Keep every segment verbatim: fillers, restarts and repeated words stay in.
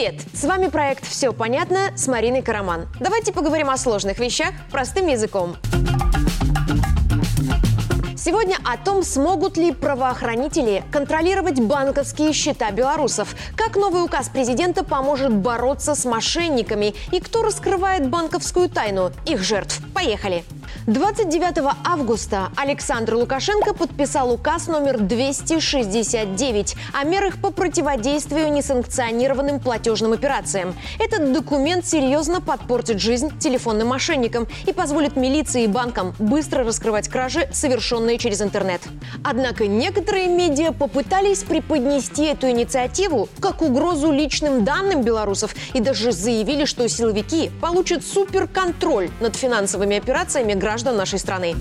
Привет! С вами проект «Все понятно» с Мариной Караман. Давайте поговорим о сложных вещах простым языком. Сегодня о том, смогут ли правоохранители контролировать банковские счета белорусов, как новый указ президента поможет бороться с мошенниками и кто раскрывает банковскую тайну их жертв. Поехали! двадцать девятого августа Александр Лукашенко подписал указ номер двести шестьдесят девять о мерах по противодействию несанкционированным платежным операциям. Этот документ серьезно подпортит жизнь телефонным мошенникам и позволит милиции и банкам быстро раскрывать кражи, совершенные через интернет. Однако некоторые медиа попытались преподнести эту инициативу как угрозу личным данным белорусов и даже заявили, что силовики получат суперконтроль над финансовыми операциями граждан нашей страны.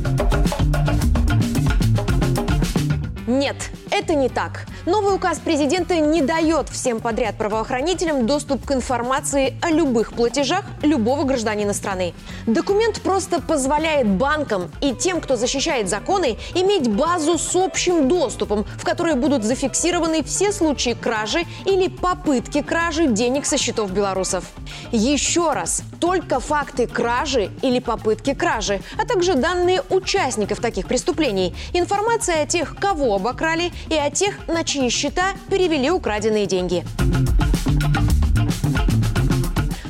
Нет, это не так. Новый указ президента не дает всем подряд правоохранителям доступ к информации о любых платежах любого гражданина страны. Документ просто позволяет банкам и тем, кто защищает законы, иметь базу с общим доступом, в которой будут зафиксированы все случаи кражи или попытки кражи денег со счетов белорусов. Еще раз, только факты кражи или попытки кражи, а также данные участников таких преступлений, информация о тех, кого обокрали, и о тех, на чьи счета перевели украденные деньги.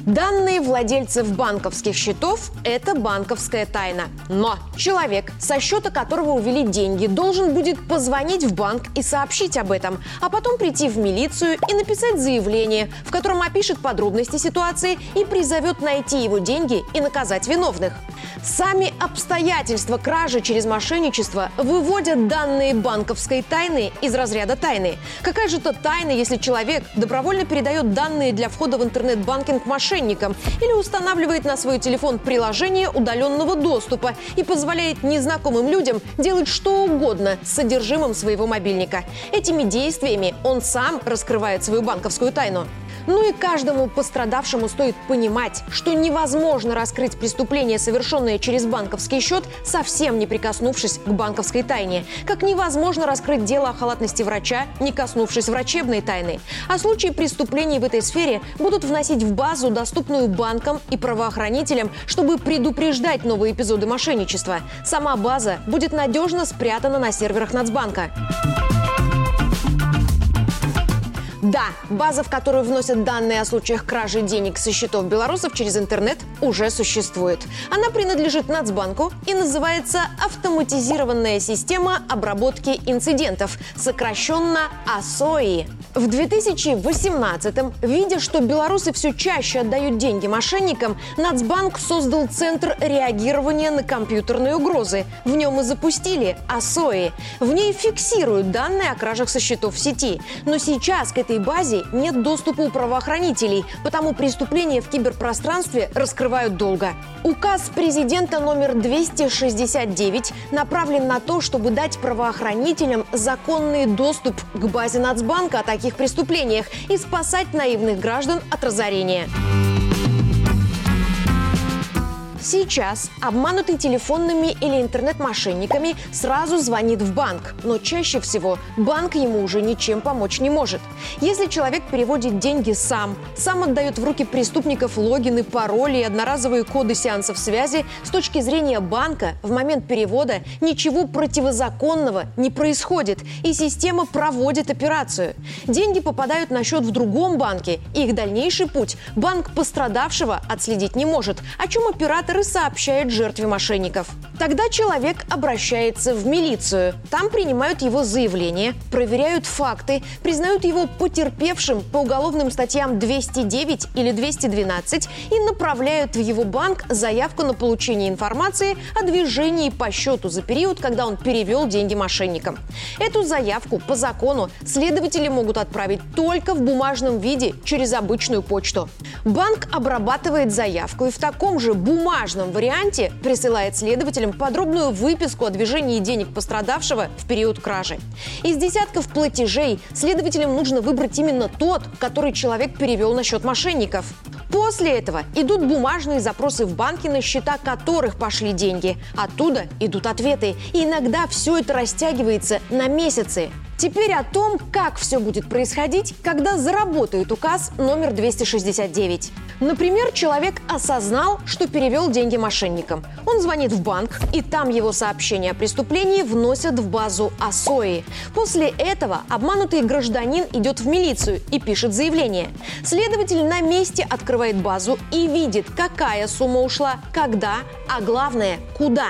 Данные владельцев банковских счетов – это банковская тайна. Но человек, со счета которого увели деньги, должен будет позвонить в банк и сообщить об этом, а потом прийти в милицию и написать заявление, в котором опишет подробности ситуации и призовет найти его деньги и наказать виновных. Сами обстоятельства кражи через мошенничество выводят данные банковской тайны из разряда тайны. Какая же это тайна, если человек добровольно передает данные для входа в интернет-банкинг мошенникам или устанавливает на свой телефон приложение удаленного доступа и позволяет незнакомым людям делать что угодно с содержимым своего мобильника? Этими действиями он сам раскрывает свою банковскую тайну. Ну и каждому пострадавшему стоит понимать, что невозможно раскрыть преступление, совершенное через банковский счет, совсем не прикоснувшись к банковской тайне. Как невозможно раскрыть дело о халатности врача, не коснувшись врачебной тайны. А случаи преступлений в этой сфере будут вносить в базу, доступную банкам и правоохранителям, чтобы предупреждать новые эпизоды мошенничества. Сама база будет надежно спрятана на серверах Нацбанка. Да, база, в которую вносят данные о случаях кражи денег со счетов белорусов через интернет, уже существует. Она принадлежит Нацбанку и называется «Автоматизированная система обработки инцидентов», сокращенно АСОИ. В две тысячи восемнадцатом, видя, что белорусы все чаще отдают деньги мошенникам, Нацбанк создал Центр реагирования на компьютерные угрозы. В нем и запустили АСОИ. В ней фиксируют данные о кражах со счетов в сети. Но сейчас к этой В этой базе нет доступа у правоохранителей, потому преступления в киберпространстве раскрывают долго. Указ президента номер двести шестьдесят девять направлен на то, чтобы дать правоохранителям законный доступ к базе Нацбанка о таких преступлениях и спасать наивных граждан от разорения. Сейчас обманутый телефонными или интернет-мошенниками сразу звонит в банк, но чаще всего банк ему уже ничем помочь не может. Если человек переводит деньги сам, сам отдает в руки преступников логины, пароли и одноразовые коды сеансов связи, с точки зрения банка в момент перевода ничего противозаконного не происходит, и система проводит операцию. Деньги попадают на счет в другом банке, и их дальнейший путь банк пострадавшего отследить не может, о чем оператор и сообщает жертве мошенников. Тогда человек обращается в милицию. Там принимают его заявление, проверяют факты, признают его потерпевшим по уголовным статьям двести девять или двести двенадцать и направляют в его банк заявку на получение информации о движении по счету за период, когда он перевел деньги мошенникам. Эту заявку по закону следователи могут отправить только в бумажном виде через обычную почту. Банк обрабатывает заявку и в таком же бумажном варианте присылает следователям подробную выписку о движении денег пострадавшего в период кражи. Из десятков платежей следователям нужно выбрать именно тот, который человек перевел на счет мошенников. После этого идут бумажные запросы в банки, на счета которых пошли деньги. Оттуда идут ответы. И иногда все это растягивается на месяцы. Теперь о том, как все будет происходить, когда заработает указ номер двести шестьдесят девять. Например, человек осознал, что перевел деньги мошенникам. Он звонит в банк, и там его сообщение о преступлении вносят в базу АСОИ. После этого обманутый гражданин идет в милицию и пишет заявление. Следователь на месте открывает базу и видит, какая сумма ушла, когда, а главное, куда.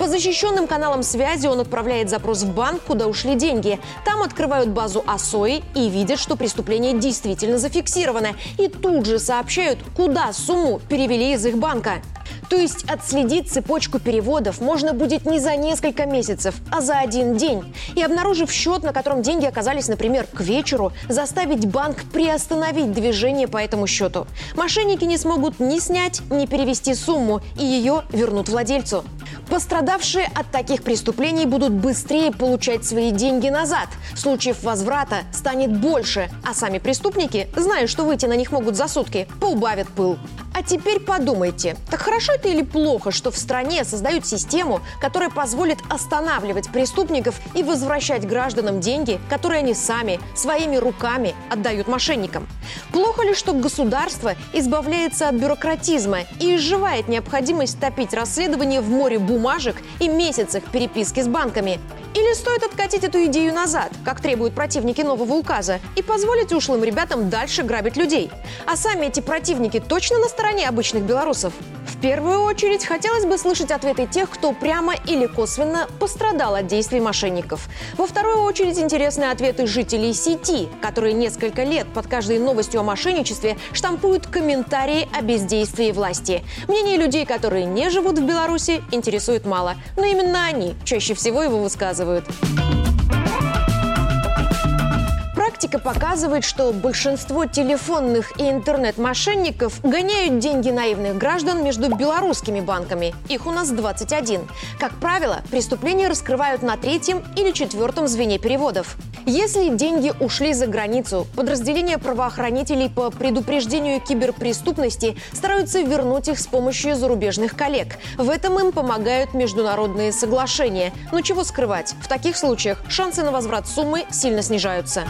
По защищенным каналам связи он отправляет запрос в банк, куда ушли деньги. Там открывают базу АСОИ и видят, что преступление действительно зафиксировано. И тут же сообщают, куда сумму перевели из их банка. То есть отследить цепочку переводов можно будет не за несколько месяцев, а за один день. И, обнаружив счет, на котором деньги оказались, например, к вечеру, заставить банк приостановить движение по этому счету. Мошенники не смогут ни снять, ни перевести сумму, и ее вернут владельцу. Пострадавшие от таких преступлений будут быстрее получать свои деньги назад. Случаев возврата станет больше, а сами преступники, зная, что выйти на них могут за сутки, поубавят пыл. А теперь подумайте, так хорошо это или плохо, что в стране создают систему, которая позволит останавливать преступников и возвращать гражданам деньги, которые они сами, своими руками отдают мошенникам? Плохо ли, что государство избавляется от бюрократизма и изживает необходимость топить расследование в море бумажек и месяцах переписки с банками? Или стоит откатить эту идею назад, как требуют противники нового указа, и позволить ушлым ребятам дальше грабить людей? А сами эти противники точно на стороне обычных белорусов? В первую очередь хотелось бы слышать ответы тех, кто прямо или косвенно пострадал от действий мошенников. Во вторую очередь интересны ответы жителей сети, которые несколько лет под каждой новостью о мошенничестве штампуют комментарии о бездействии власти. Мнение людей, которые не живут в Беларуси, интересует мало, но именно они чаще всего его высказывают. Практика показывает, что большинство телефонных и интернет-мошенников гоняют деньги наивных граждан между белорусскими банками. Их у нас двадцать один. Как правило, преступления раскрывают на третьем или четвертом звене переводов. Если деньги ушли за границу, подразделения правоохранителей по предупреждению киберпреступности стараются вернуть их с помощью зарубежных коллег. В этом им помогают международные соглашения. Но чего скрывать, в таких случаях шансы на возврат суммы сильно снижаются.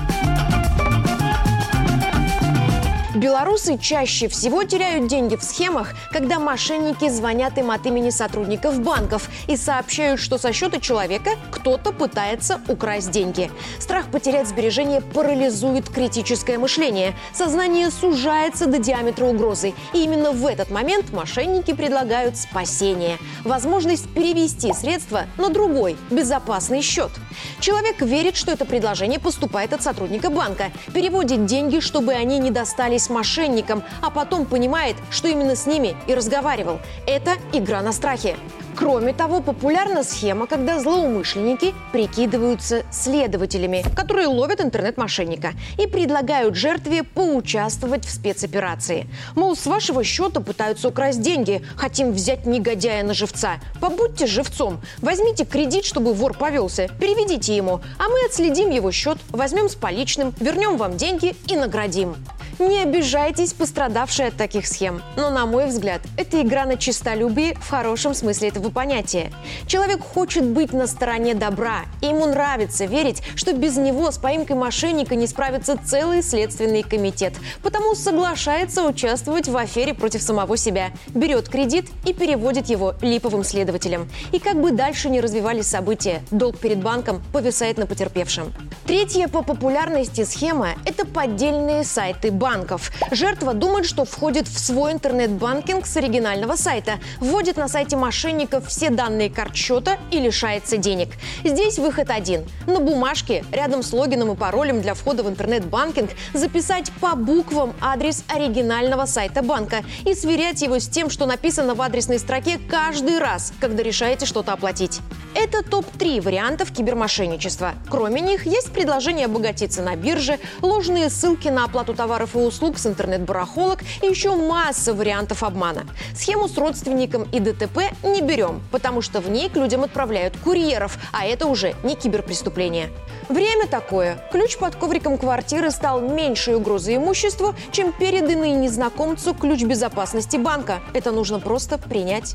Белорусы чаще всего теряют деньги в схемах, когда мошенники звонят им от имени сотрудников банков и сообщают, что со счета человека кто-то пытается украсть деньги. Страх потерять сбережения парализует критическое мышление. Сознание сужается до диаметра угрозы. И именно в этот момент мошенники предлагают спасение. Возможность перевести средства на другой, безопасный счет. Человек верит, что это предложение поступает от сотрудника банка. Переводит деньги, чтобы они не достались мошенникам, а потом понимает, что именно с ними и разговаривал. Это игра на страхе. Кроме того, популярна схема, когда злоумышленники прикидываются следователями, которые ловят интернет-мошенника и предлагают жертве поучаствовать в спецоперации. Мол, с вашего счета пытаются украсть деньги, хотим взять негодяя на живца. Побудьте живцом, возьмите кредит, чтобы вор повелся, переведите ему, а мы отследим его счет, возьмем с поличным, вернем вам деньги и наградим. Не обижайтесь, пострадавшие от таких схем. Но, на мой взгляд, это игра на честолюбие в хорошем смысле этого понятия. Человек хочет быть на стороне добра, и ему нравится верить, что без него с поимкой мошенника не справится целый следственный комитет. Потому соглашается участвовать в афере против самого себя, берет кредит и переводит его липовым следователям. И как бы дальше ни развивались события, долг перед банком повисает на потерпевшем. Третья по популярности схема – это поддельные сайты банка. банков. Жертва думает, что входит в свой интернет-банкинг с оригинального сайта, вводит на сайте мошенников все данные карт счета и лишается денег. Здесь выход один. На бумажке рядом с логином и паролем для входа в интернет-банкинг записать по буквам адрес оригинального сайта банка и сверять его с тем, что написано в адресной строке каждый раз, когда решаете что-то оплатить. Это топ три вариантов кибермошенничества. Кроме них есть предложение обогатиться на бирже, ложные ссылки на оплату товаров и услуг с интернет-барахолок и еще масса вариантов обмана. Схему с родственником и ДТП не берем, потому что в ней к людям отправляют курьеров, а это уже не киберпреступление. Время такое. Ключ под ковриком квартиры стал меньшей угрозой имуществу, чем переданный незнакомцу ключ безопасности банка. Это нужно просто принять.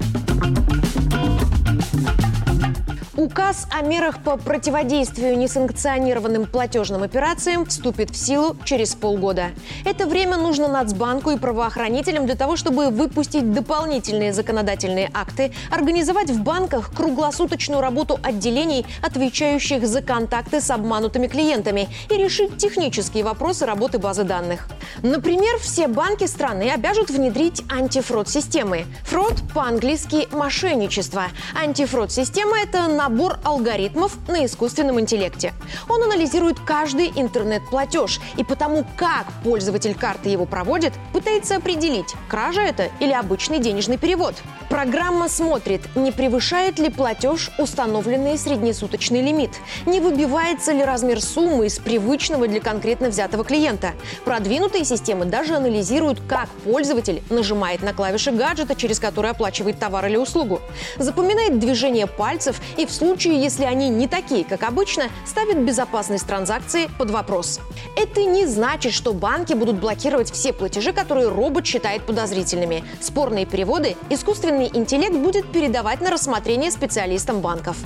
У Указ о мерах по противодействию несанкционированным платежным операциям вступит в силу через полгода. Это время нужно Нацбанку и правоохранителям для того, чтобы выпустить дополнительные законодательные акты, организовать в банках круглосуточную работу отделений, отвечающих за контакты с обманутыми клиентами, и решить технические вопросы работы базы данных. Например, все банки страны обяжут внедрить антифрод-системы. Фрод по-английски «мошенничество». Антифрод-система – это набор алгоритмов на искусственном интеллекте. Он анализирует каждый интернет-платеж и потому, как пользователь карты его проводит, пытается определить, кража это или обычный денежный перевод. Программа смотрит, не превышает ли платеж установленный среднесуточный лимит, не выбивается ли размер суммы из привычного для конкретно взятого клиента. Продвинутые системы даже анализируют, как пользователь нажимает на клавиши гаджета, через который оплачивает товар или услугу, запоминает движение пальцев и в случае, если они не такие, как обычно, ставит безопасность транзакции под вопрос. Это не значит, что банки будут блокировать все платежи, которые робот считает подозрительными. Спорные переводы искусственный интеллект будет передавать на рассмотрение специалистам банков.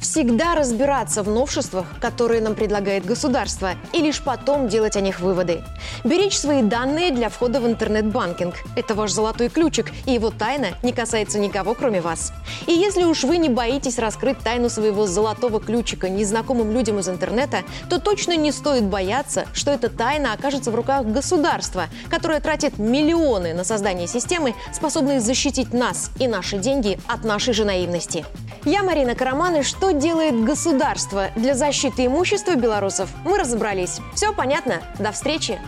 Всегда разбираться в новшествах, которые нам предлагает государство, и лишь потом делать о них выводы. Беречь свои данные для входа в интернет-банкинг. Это ваш золотой ключик, и его тайна не касается никого, кроме вас. И если уж вы не боитесь раскрыть тайну своего золотого ключика незнакомым людям из интернета, то точно не стоит бояться, что эта тайна окажется в руках государства, которое тратит миллионы на создание системы, способной защитить нас и наши деньги от нашей же наивности. Я Марина Караман, и что делает государство для защиты имущества белорусов, мы разобрались. Все понятно. До встречи!